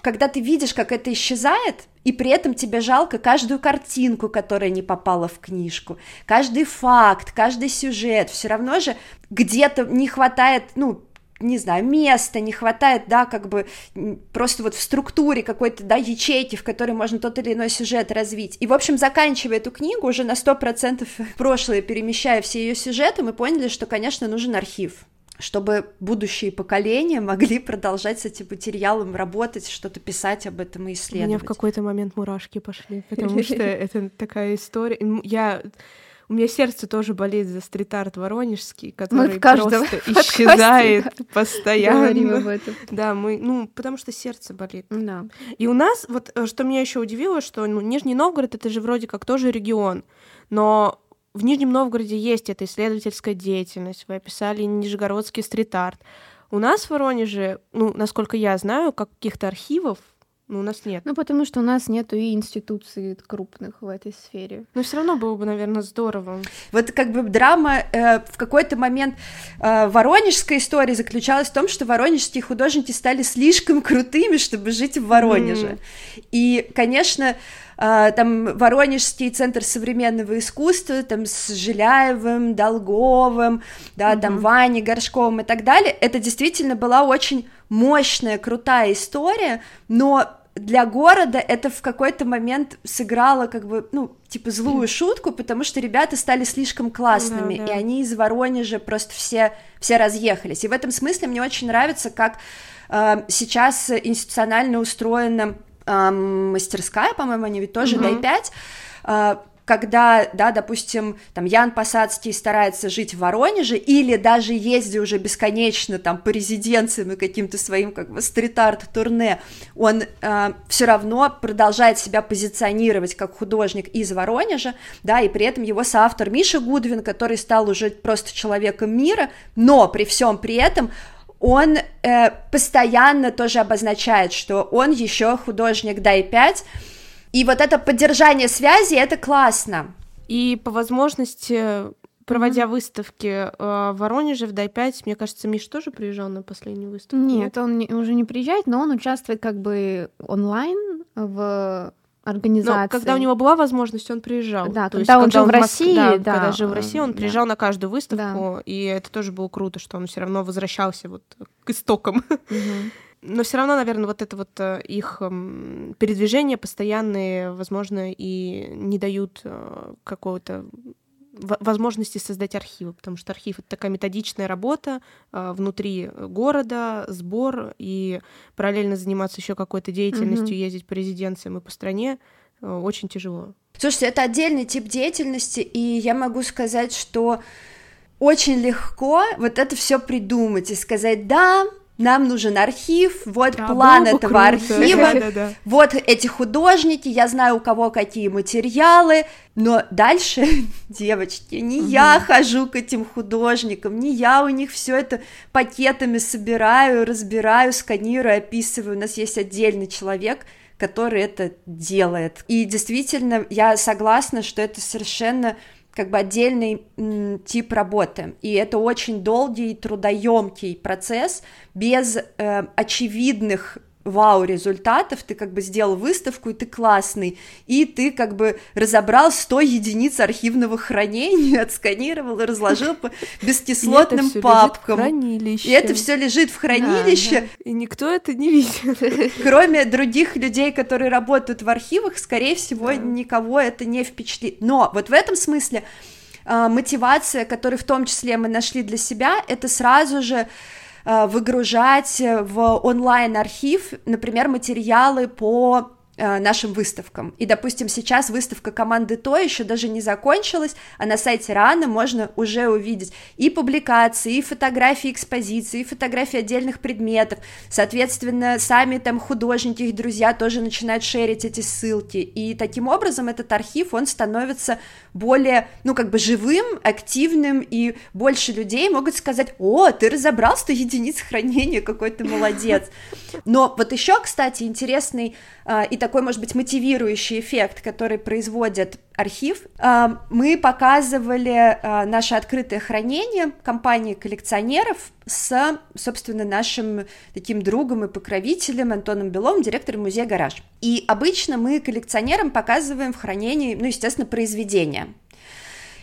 когда ты видишь, как это исчезает, и при этом тебе жалко каждую картинку, которая не попала в книжку, каждый факт, каждый сюжет, все равно же где-то не хватает, ну, не знаю, места, не хватает, да, как бы просто вот в структуре какой-то, да, ячейки, в которой можно тот или иной сюжет развить. И, в общем, заканчивая эту книгу, уже на 100% прошлое перемещая все ее сюжеты, мы поняли, что, конечно, нужен архив, чтобы будущие поколения могли продолжать с этим материалом работать, что-то писать об этом и исследовать. У меня в какой-то момент мурашки пошли, потому что это такая история. У меня сердце тоже болит за стрит-арт воронежский, который просто исчезает постоянно. Мы говорим об этом. Да, мы, ну, потому что сердце болит. Да. И у нас, вот что меня еще удивило, что, ну, Нижний Новгород — это же вроде как тоже регион, но... В Нижнем Новгороде есть эта исследовательская деятельность, вы описали нижегородский стрит-арт. У нас в Воронеже, ну, насколько я знаю, каких-то архивов, ну, у нас нет. Ну, потому что у нас нету и институций крупных в этой сфере. Но все равно было бы, наверное, здорово. Вот как бы драма в какой-то момент воронежской истории заключалась в том, что воронежские художники стали слишком крутыми, чтобы жить в Воронеже. И, конечно... там Воронежский центр современного искусства, там с Жиляевым, Долговым, да, mm-hmm. там Ваней Горшковым и так далее. Это действительно была очень мощная, крутая история, но для города это в какой-то момент сыграло как бы, ну, типа злую шутку, потому что ребята стали слишком классными, mm-hmm. и они из Воронежа просто все разъехались. И в этом смысле мне очень нравится, как сейчас институционально устроена мастерская, по-моему, они ведь тоже mm-hmm. Дай 5, когда, да, допустим, там Ян Посадский старается жить в Воронеже, или даже ездя уже бесконечно там по резиденциям и каким-то своим как бы стрит-арт-турне, он все равно продолжает себя позиционировать как художник из Воронежа, да, и при этом его соавтор Миша Гудвин, который стал уже просто человеком мира, но при всем при этом он постоянно тоже обозначает, что он еще художник Дай 5, и вот это поддержание связи, это классно. И по возможности, проводя mm-hmm. выставки в Воронеже, в Дай 5, мне кажется, Миш тоже приезжал на последнюю выставку. Нет, он уже не приезжает, но он участвует как бы онлайн в организации. Но когда у него была возможность, он приезжал. Да, то есть, когда он жил в России. Да, когда жил в России, он приезжал на каждую выставку, и это тоже было круто, что он все равно возвращался вот к истокам. Mm-hmm. Но все равно, наверное, вот это вот их передвижения постоянные, возможно, и не дают какого-то возможности создать архивы, потому что архив — это такая методичная работа внутри города, сбор, и параллельно заниматься еще какой-то деятельностью, mm-hmm. ездить по резиденциям и по стране очень тяжело. Слушайте, это отдельный тип деятельности, и я могу сказать, что очень легко вот это все придумать и сказать «да», нам нужен архив, вот план этого круто. Архива, да. вот эти художники, я знаю, у кого какие материалы, но дальше, девочки, не угу. я хожу к этим художникам, не я у них все это пакетами собираю, разбираю, сканирую, описываю, у нас есть отдельный человек, который это делает, и действительно, я согласна, что это совершенно как бы отдельный тип работы, и это очень долгий, трудоемкий процесс, без очевидных вау-результатов, ты как бы сделал выставку, и ты классный, и ты как бы разобрал 100 единиц архивного хранения, отсканировал и разложил по бескислотным папкам. И это все лежит в хранилище. И никто это не видит. Кроме других людей, которые работают в архивах, скорее всего, никого это не впечатлит. Но вот в этом смысле мотивация, которую в том числе мы нашли для себя, это сразу же выгружать в онлайн-архив, например, материалы по нашим выставкам. И, допустим, сейчас выставка команды Той еще даже не закончилась, а на сайте РАНа можно уже увидеть и публикации, и фотографии экспозиции, и фотографии отдельных предметов. Соответственно, сами там художники, их друзья тоже начинают шерить эти ссылки. И таким образом этот архив, он становится более, ну, как бы живым, активным, и больше людей могут сказать: «О, ты разобрал 100 единиц хранения, какой ты молодец». Но вот еще, кстати, интересный и такой, может быть, мотивирующий эффект, который производит архив. Мы показывали наше открытое хранение компании коллекционеров с, собственно, нашим таким другом и покровителем Антоном Беловым, директором музея «Гараж». И обычно мы коллекционерам показываем в хранении, ну, естественно, произведения.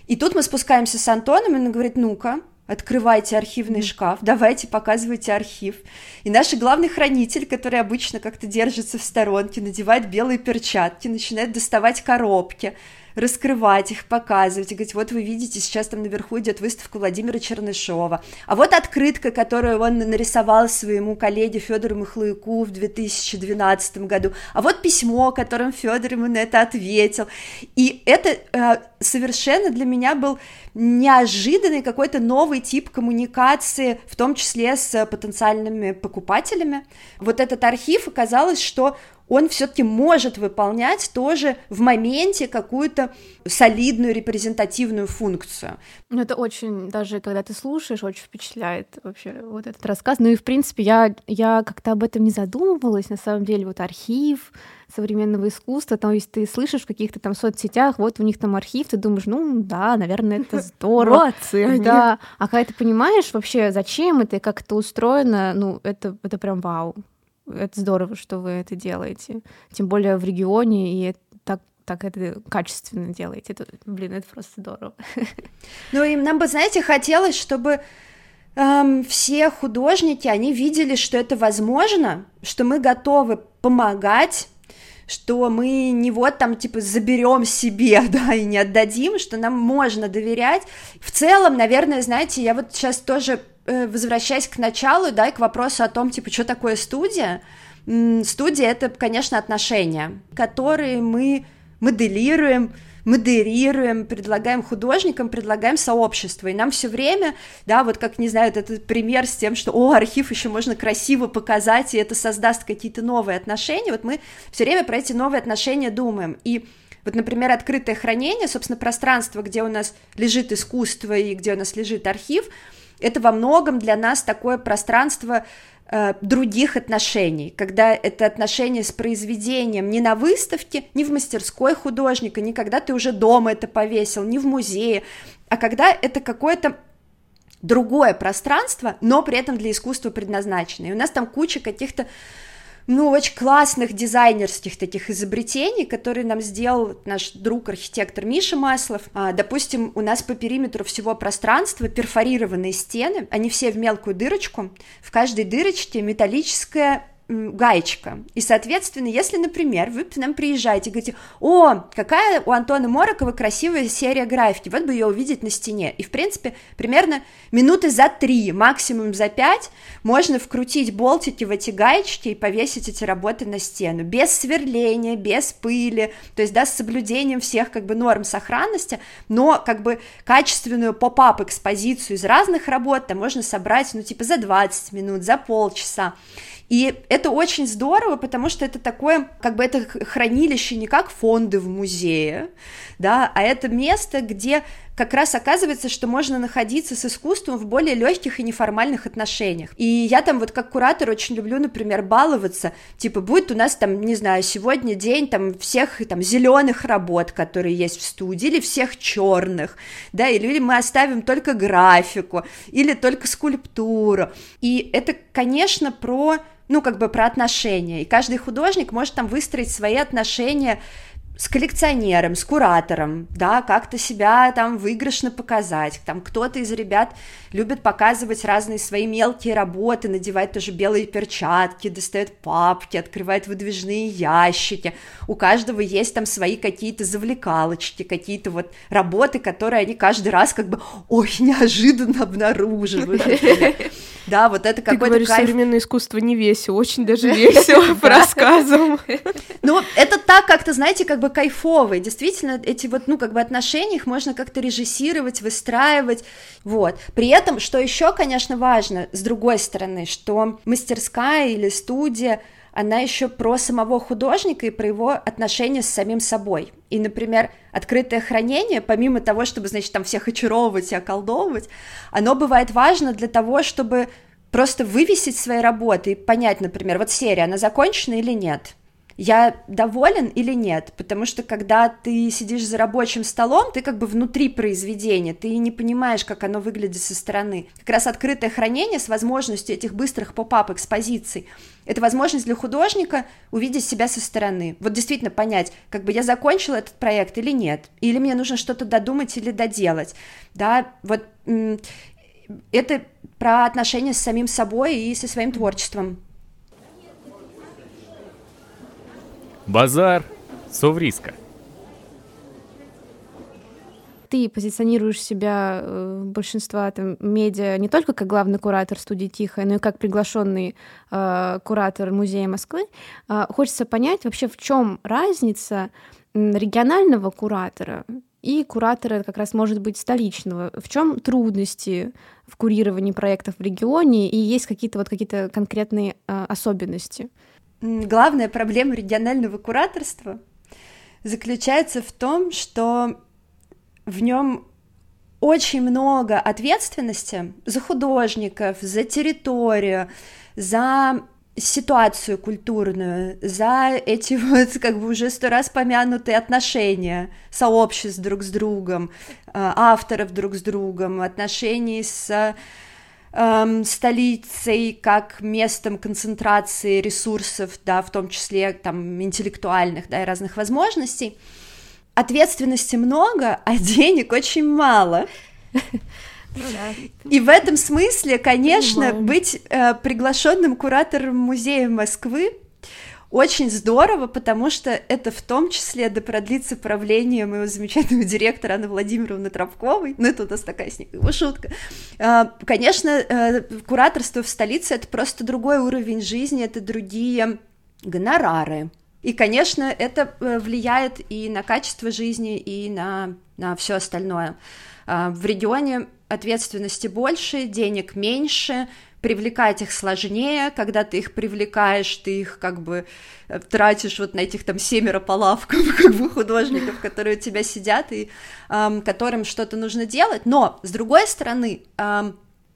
И тут мы спускаемся с Антоном, и он говорит: «Ну-ка, открывайте архивный шкаф, давайте, показывайте архив». И наш главный хранитель, который обычно как-то держится в сторонке, надевает белые перчатки, начинает доставать коробки, раскрывать их, показывать, и говорить: «Вот вы видите, сейчас там наверху идет выставка Владимира Чернышева, а вот открытка, которую он нарисовал своему коллеге Фёдору Махлаюку в 2012 году, а вот письмо, которым Фёдор ему на это ответил». И это совершенно для меня был неожиданный какой-то новый тип коммуникации, в том числе с потенциальными покупателями. Вот этот архив, оказалось, что он все-таки может выполнять тоже в моменте какую-то солидную репрезентативную функцию. Ну, это очень, даже когда ты слушаешь, очень впечатляет вообще вот этот рассказ. Ну и, в принципе, я как-то об этом не задумывалась, на самом деле, вот архив современного искусства, там, если ты слышишь в каких-то там соцсетях, вот у них там архив, ты думаешь: ну да, наверное, это здорово. Молодцы, да. А когда ты понимаешь вообще, зачем это и как это устроено, ну, это прям вау. Это здорово, что вы это делаете. Тем более в регионе, и так это качественно делаете. Это, блин, это просто здорово. Ну и нам бы, знаете, хотелось, чтобы все художники, они видели, что это возможно, что мы готовы помогать, что мы не вот там типа заберем себе, да, и не отдадим, что нам можно доверять. В целом, наверное, знаете, я вот сейчас тоже возвращаюсь к началу, да, и к вопросу о том, типа, что такое студия. Студия — это, конечно, отношения, которые мы моделируем, модерируем, предлагаем художникам, предлагаем сообществу, и нам все время, да, вот как, не знаю, этот пример с тем, что, архив еще можно красиво показать, и это создаст какие-то новые отношения, вот мы все время про эти новые отношения думаем, и вот, например, открытое хранение, собственно, пространство, где у нас лежит искусство и где у нас лежит архив, это во многом для нас такое пространство других отношений, когда это отношения с произведением не на выставке, не в мастерской художника, не когда ты уже дома это повесил, не в музее, а когда это какое-то другое пространство, но при этом для искусства предназначенное. И у нас там куча каких-то, очень классных дизайнерских таких изобретений, которые нам сделал наш друг-архитектор Миша Маслов. Допустим, у нас по периметру всего пространства перфорированные стены, они все в мелкую дырочку, в каждой дырочке металлическая гаечка, и, соответственно, если, например, вы к нам приезжаете и говорите: какая у Антона Морокова красивая серия графики, вот бы ее увидеть на стене, и, в принципе, примерно минуты за 3, максимум за 5 можно вкрутить болтики в эти гаечки и повесить эти работы на стену, без сверления, без пыли, то есть, да, с соблюдением всех, норм сохранности, но, качественную поп-ап экспозицию из разных работ там можно собрать, за 20 минут, за полчаса. И это очень здорово, потому что это такое, это хранилище не как фонды в музее, да, а это место, где как раз оказывается, что можно находиться с искусством в более легких и неформальных отношениях. И я там как куратор очень люблю, например, баловаться, будет у нас сегодня день всех зеленых работ, которые есть в студии, или всех черных, да, или мы оставим только графику, или только скульптуру. И это, конечно, про, про отношения, и каждый художник может выстроить свои отношения с коллекционером, с куратором, да, как-то себя выигрышно показать, кто-то из ребят любит показывать разные свои мелкие работы, надевает тоже белые перчатки, достает папки, открывает выдвижные ящики, у каждого есть свои какие-то завлекалочки, какие-то работы, которые они каждый раз неожиданно обнаруживают. Да, это какой-то кайф. Ты говоришь, современное искусство не весело, очень даже весело по рассказам. Ну, это так как-то, знаете, кайфово, действительно, эти отношения, их можно как-то режиссировать, выстраивать, вот. При этом, что еще, конечно, важно, с другой стороны, что мастерская или студия, она еще про самого художника и про его отношения с самим собой. И, например, открытое хранение, помимо того, чтобы, всех очаровывать и околдовывать, оно бывает важно для того, чтобы просто вывесить свои работы и понять, например, серия, она закончена или нет, я доволен или нет, потому что, когда ты сидишь за рабочим столом, ты внутри произведения, ты не понимаешь, как оно выглядит со стороны. Как раз открытое хранение с возможностью этих быстрых поп-ап экспозиций — это возможность для художника увидеть себя со стороны, вот действительно понять, я закончила этот проект или нет, или мне нужно что-то додумать или доделать, да, вот это про отношения с самим собой и со своим творчеством. Базар Совриска. Ты позиционируешь себя большинства медиа не только как главный куратор студии «Тихая», но и как приглашенный куратор Музея Москвы. Хочется понять вообще, в чем разница регионального куратора и куратора, как раз, может быть, столичного. В чем трудности в курировании проектов в регионе, и есть какие-то конкретные особенности? Главная проблема регионального кураторства заключается в том, что в нем очень много ответственности за художников, за территорию, за ситуацию культурную, за эти уже 100 раз помянутые отношения сообществ друг с другом, авторов друг с другом, отношений с столицей, как местом концентрации ресурсов, да, в том числе там интеллектуальных, да, и разных возможностей. Ответственности много, а денег очень мало. И в этом смысле, конечно, быть приглашенным куратором Музея Москвы очень здорово, потому что это в том числе продлится правление моего замечательного директора Анны Владимировны Тропковой, ну это у нас такая с ней шутка. Конечно, кураторство в столице — это просто другой уровень жизни, это другие гонорары. И, конечно, это влияет и на качество жизни, и на все остальное. В регионе ответственности больше, денег меньше, привлекать их сложнее, когда ты их привлекаешь, ты их как бы тратишь вот на этих там 7 по лавкам, как бы художников, которые у тебя сидят и которым что-то нужно делать. Но, с другой стороны,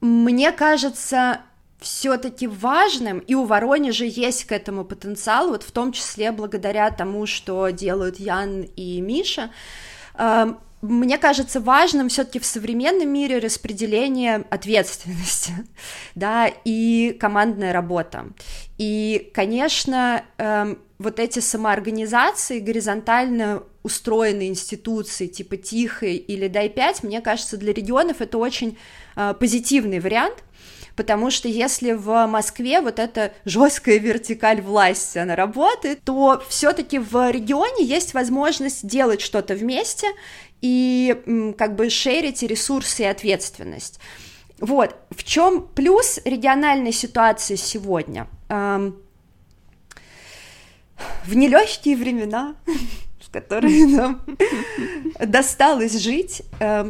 мне кажется, все-таки важным, и у Воронежа есть к этому потенциал, вот в том числе благодаря тому, что делают Ян и Миша, мне кажется важным все-таки в современном мире распределение ответственности, да, и командная работа. И, конечно, вот эти самоорганизации, горизонтально устроенные институции типа Тихой или Дай 5, мне кажется, для регионов это очень позитивный вариант. Потому что если в Москве вот эта жесткая вертикаль власти, она работает, то все-таки в регионе есть возможность делать что-то вместе и как бы шерить и ресурсы, и ответственность. Вот, в чем плюс региональной ситуации сегодня? В нелегкие времена, в которые нам досталось жить,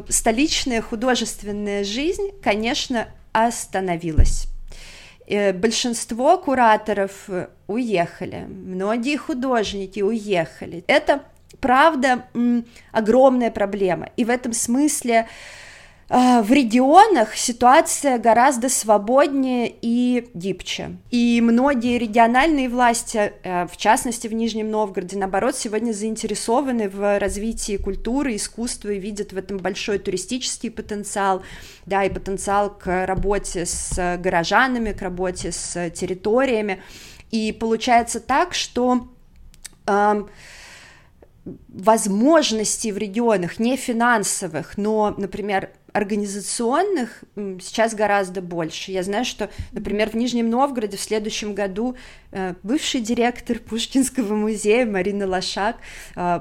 столичная художественная жизнь, конечно, остановилась. Большинство кураторов уехали, многие художники уехали. Это, правда, огромная проблема. И в этом смысле в регионах ситуация гораздо свободнее и гибче. И многие региональные власти, в частности в Нижнем Новгороде, наоборот, сегодня заинтересованы в развитии культуры, искусства и видят в этом большой туристический потенциал, да, и потенциал к работе с горожанами, к работе с территориями. И получается так, что возможностей в регионах, не финансовых, но, например, организационных сейчас гораздо больше. Я знаю, что, например, в Нижнем Новгороде в следующем году бывший директор Пушкинского музея Марина Лошак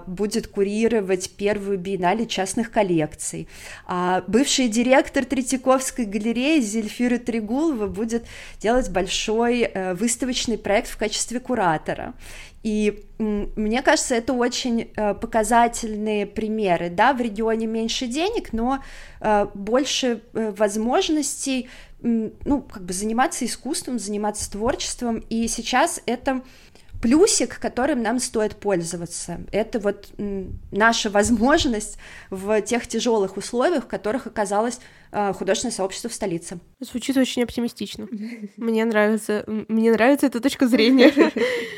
будет курировать первую биеннале частных коллекций. А бывший директор Третьяковской галереи Зельфира Трегулова будет делать большой выставочный проект в качестве куратора. И мне кажется, это очень показательные примеры. Да, в регионе меньше денег, но больше возможностей, ну, как бы заниматься искусством, заниматься творчеством. И сейчас это плюсик, которым нам стоит пользоваться. Это вот наша возможность в тех тяжелых условиях, в которых оказалось художественное сообщество в столице. Звучит очень оптимистично. Мне нравится эта точка зрения.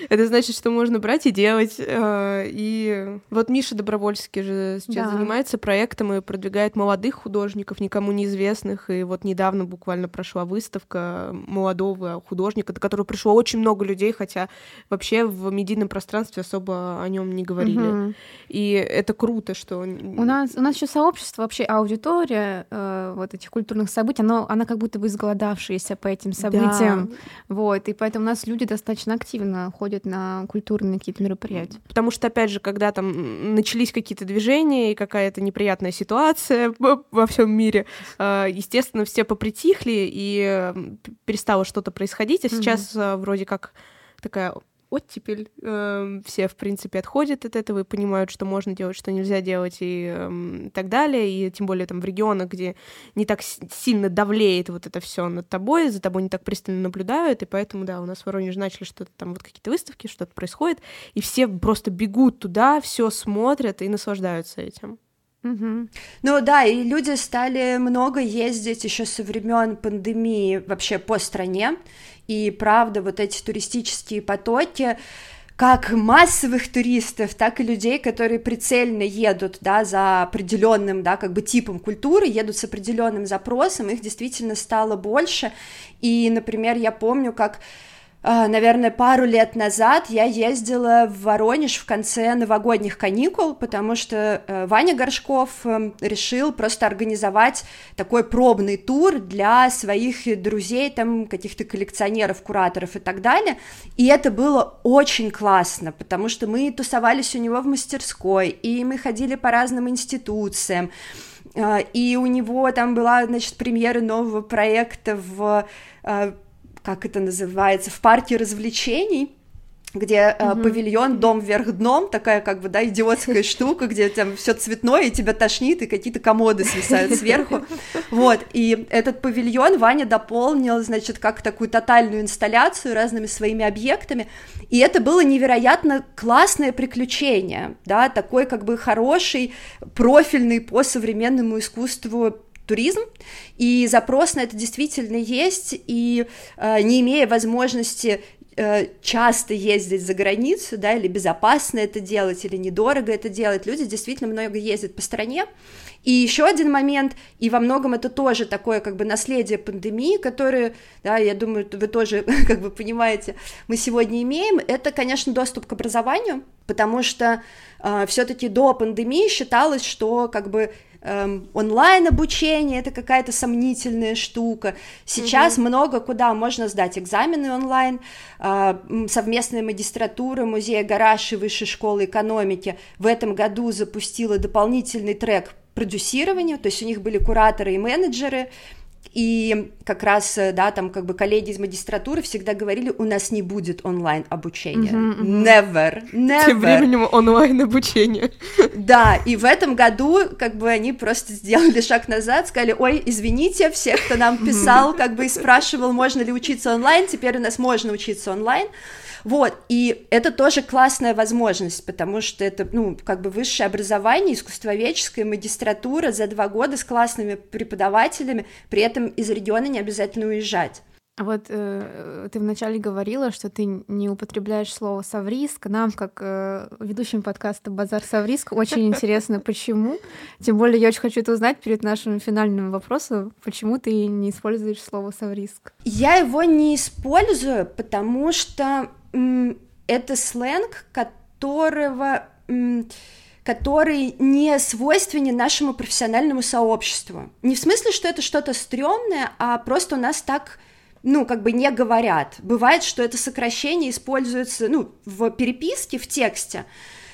Это значит, что можно брать и делать. И вот Миша Добровольский же сейчас занимается проектом и продвигает молодых художников, никому неизвестных. И вот недавно буквально прошла выставка молодого художника, до которого пришло очень много людей, хотя вообще в медийном пространстве особо о нем не говорили. Угу. И это круто, что у нас еще сообщество, вообще аудитория вот этих культурных событий, она как будто бы изголодавшаяся по этим событиям. Да. Вот, и поэтому у нас люди достаточно активно ходят на культурные какие-то мероприятия. Потому что, опять же, когда там начались какие-то движения и какая-то неприятная ситуация во всем мире, естественно, все попритихли и перестало что-то происходить, а сейчас вроде как такая оттепель. Все, в принципе, отходят от этого и понимают, что можно делать, что нельзя делать и так далее. И тем более там в регионах, где не так сильно давлеет вот это все над тобой, за тобой не так пристально наблюдают. И поэтому, да, у нас в Воронеже начали что-то там, вот какие-то выставки, что-то происходит. И все просто бегут туда, все смотрят и наслаждаются этим. Угу. Ну да, и люди стали много ездить еще со времен пандемии вообще по стране. И правда, вот эти туристические потоки как массовых туристов, так и людей, которые прицельно едут, да, за определенным, да, как бы типом культуры, едут с определенным запросом, их действительно стало больше. И, например, я помню, как, наверное, пару лет назад я ездила в Воронеж в конце новогодних каникул, потому что Ваня Горшков решил просто организовать такой пробный тур для своих друзей, там, каких-то коллекционеров, кураторов и так далее, и это было очень классно, потому что мы тусовались у него в мастерской, и мы ходили по разным институциям, и у него там была, значит, премьера нового проекта в... как это называется, в парке развлечений, где павильон «Дом вверх дном», такая как бы, да, идиотская штука, где там все цветное, и тебя тошнит, и какие-то комоды свисают сверху, вот, и этот павильон Ваня дополнил, значит, как такую тотальную инсталляцию разными своими объектами, и это было невероятно классное приключение, да, такой как бы хороший, профильный по современному искусству туризм, и запрос на это действительно есть, и не имея возможности часто ездить за границу, да, или безопасно это делать, или недорого это делать, люди действительно много ездят по стране. И еще один момент, и во многом это тоже такое как бы наследие пандемии, которое, да, я думаю, вы тоже как бы понимаете, мы сегодня имеем, это, конечно, доступ к образованию, потому что все-таки до пандемии считалось, что как бы онлайн-обучение — это какая-то сомнительная штука. Сейчас много куда можно сдать экзамены онлайн. Совместная магистратура Музея «Гараж» и Высшей школы экономики в этом году запустила дополнительный трек продюсирования, то есть у них были кураторы и менеджеры, и как раз, да, там как бы коллеги из магистратуры всегда говорили, у нас не будет онлайн-обучения, never. Тем временем онлайн-обучение. Да, и в этом году как бы они просто сделали шаг назад, сказали, ой, извините, все, кто нам писал, как бы и спрашивал, можно ли учиться онлайн, теперь у нас можно учиться онлайн. Вот, и это тоже классная возможность, потому что это, ну, как бы высшее образование, искусствоведческая магистратура за 2 года с классными преподавателями, при этом из региона не обязательно уезжать. А вот ты вначале говорила, что ты не употребляешь слово «совриск». Нам, как ведущим подкаста «Базар Совриск», очень интересно, почему. Тем более я очень хочу это узнать перед нашим финальным вопросом. Почему ты не используешь слово «совриск»? Я его не использую, потому что это сленг, который не свойственен нашему профессиональному сообществу. Не в смысле, что это что-то стрёмное, а просто у нас так, ну, как бы не говорят. Бывает, что это сокращение используется, ну, в переписке, в тексте,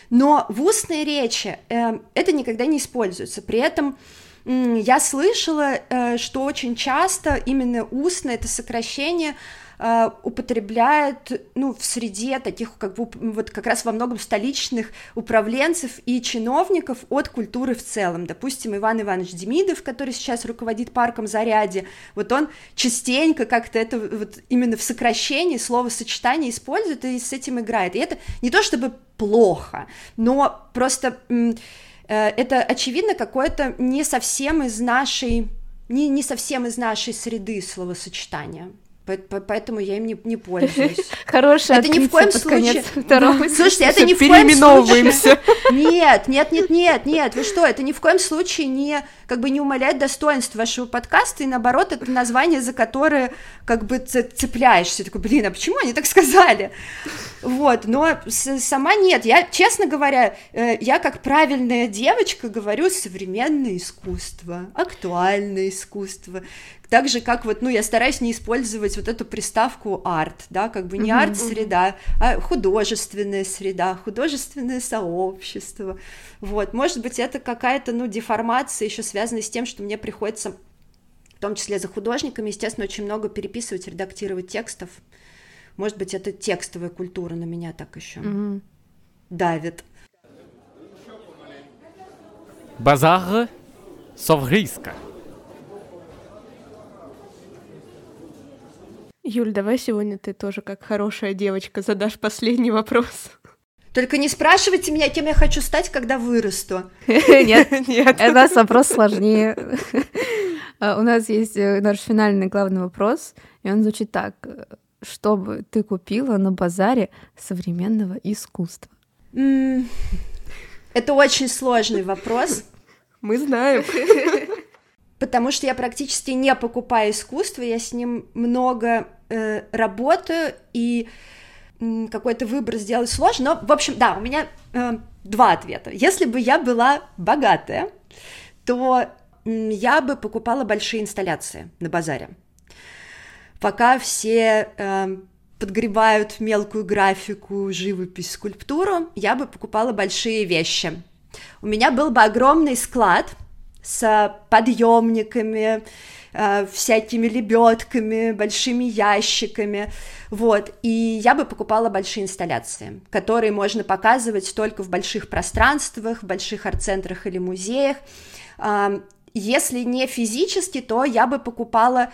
но в устной речи это никогда не используется. При этом я слышала, что очень часто именно устно это сокращение употребляют, ну, в среде таких, как бы, вот как раз во многом столичных управленцев и чиновников от культуры в целом. Допустим, Иван Иванович Демидов, который сейчас руководит парком Зарядье, вот он частенько как-то это вот именно в сокращении словосочетание использует и с этим играет. И это не то чтобы плохо, но просто это, очевидно, какое-то не совсем из нашей среды словосочетание. Поэтому я им не пользуюсь. Хорошая это ни в коем случае. Слушайте, это ни в коем случае. Нет. Вы что? Это ни в коем случае не, как бы, не умаляет достоинства вашего подкаста, и наоборот, это название, за которое как бы цепляешься. Такой, блин, а почему они так сказали? Вот, но сама нет. Я, честно говоря, я как правильная девочка говорю современное искусство, актуальное искусство. Так же, как вот, ну, я стараюсь не использовать вот эту приставку «арт», да, как бы не арт-среда, а художественная среда, художественное сообщество, вот, может быть, это какая-то, ну, деформация еще связанная с тем, что мне приходится, в том числе за художниками, естественно, очень много переписывать, редактировать текстов, может быть, это текстовая культура на меня так еще давит. Базар Совриска. Юль, давай сегодня ты тоже, как хорошая девочка, задашь последний вопрос. Только не спрашивайте меня, кем я хочу стать, когда вырасту. Нет, у нас вопрос сложнее. У нас есть наш финальный главный вопрос, и он звучит так. что бы ты купила на базаре современного искусства? Это очень сложный вопрос. Мы знаем. Потому что я практически не покупаю искусство, я с ним много работаю, и какой-то выбор сделать сложно. Но, в общем, да, у меня два ответа. Если бы я была богатая, то я бы покупала большие инсталляции на базаре. Пока все подгребают мелкую графику, живопись, скульптуру, я бы покупала большие вещи. У меня был бы огромный склад с подъемниками, всякими лебедками, большими ящиками, вот, и я бы покупала большие инсталляции, которые можно показывать только в больших пространствах, в больших арт-центрах или музеях. Если не физически, то я бы покупала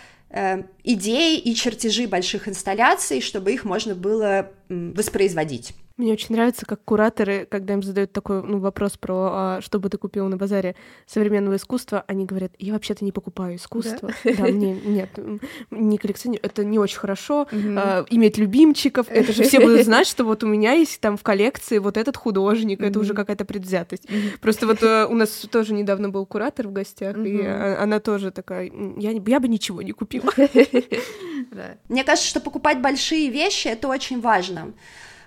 идеи и чертежи больших инсталляций, чтобы их можно было воспроизводить. Мне очень нравится, как кураторы, когда им задают такой вопрос про «что бы ты купила на базаре современного искусства?», они говорят: «Я вообще-то не покупаю искусство». Да, мне нет, не коллекционирую, это не очень хорошо, иметь любимчиков, это же все будут знать, что вот у меня есть там в коллекции вот этот художник, это уже какая-то предвзятость. Просто вот у нас тоже недавно был куратор в гостях, и она тоже такая: «Я бы ничего не купила». Мне кажется, что покупать большие вещи — это очень важно,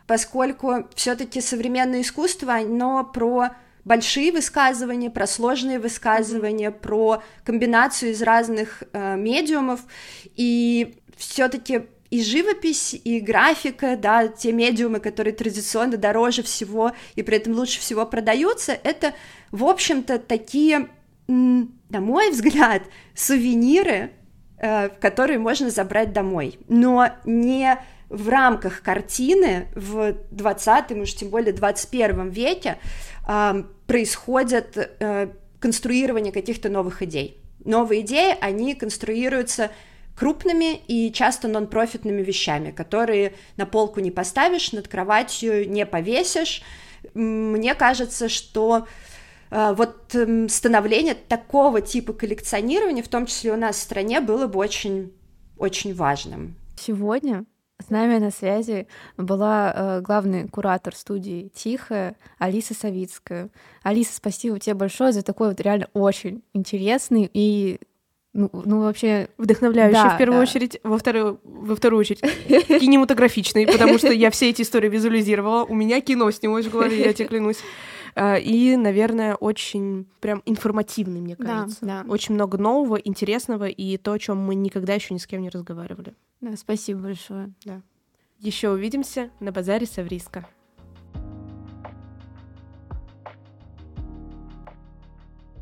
поскольку все-таки современное искусство, оно про большие высказывания, про сложные высказывания, про комбинацию из разных медиумов, и все-таки и живопись, и графика, да, те медиумы, которые традиционно дороже всего и при этом лучше всего продаются, это, в общем-то, такие, на мой взгляд, сувениры, которые можно забрать домой, но не в рамках картины. В 20-м, уж тем более 21 веке происходит конструирование каких-то новых идей. Новые идеи, они конструируются крупными и часто нон-профитными вещами, которые на полку не поставишь, над кроватью не повесишь. Мне кажется, что вот становление такого типа коллекционирования, в том числе у нас в стране, было бы очень важным. Сегодня с нами на связи была главный куратор студии «Тихая» Алиса Савицкая. Алиса, спасибо тебе большое за такой вот реально очень интересный и, вообще вдохновляющий, да, в первую очередь, во вторую очередь кинематографичный, потому что я все эти истории визуализировала, у меня кино снялось в голове, я тебе клянусь. И, наверное, очень прям информативный, мне кажется. Да. Очень много нового, интересного и то, о чем мы никогда еще ни с кем не разговаривали. Да, спасибо большое. Да. Еще увидимся на базаре Совриска.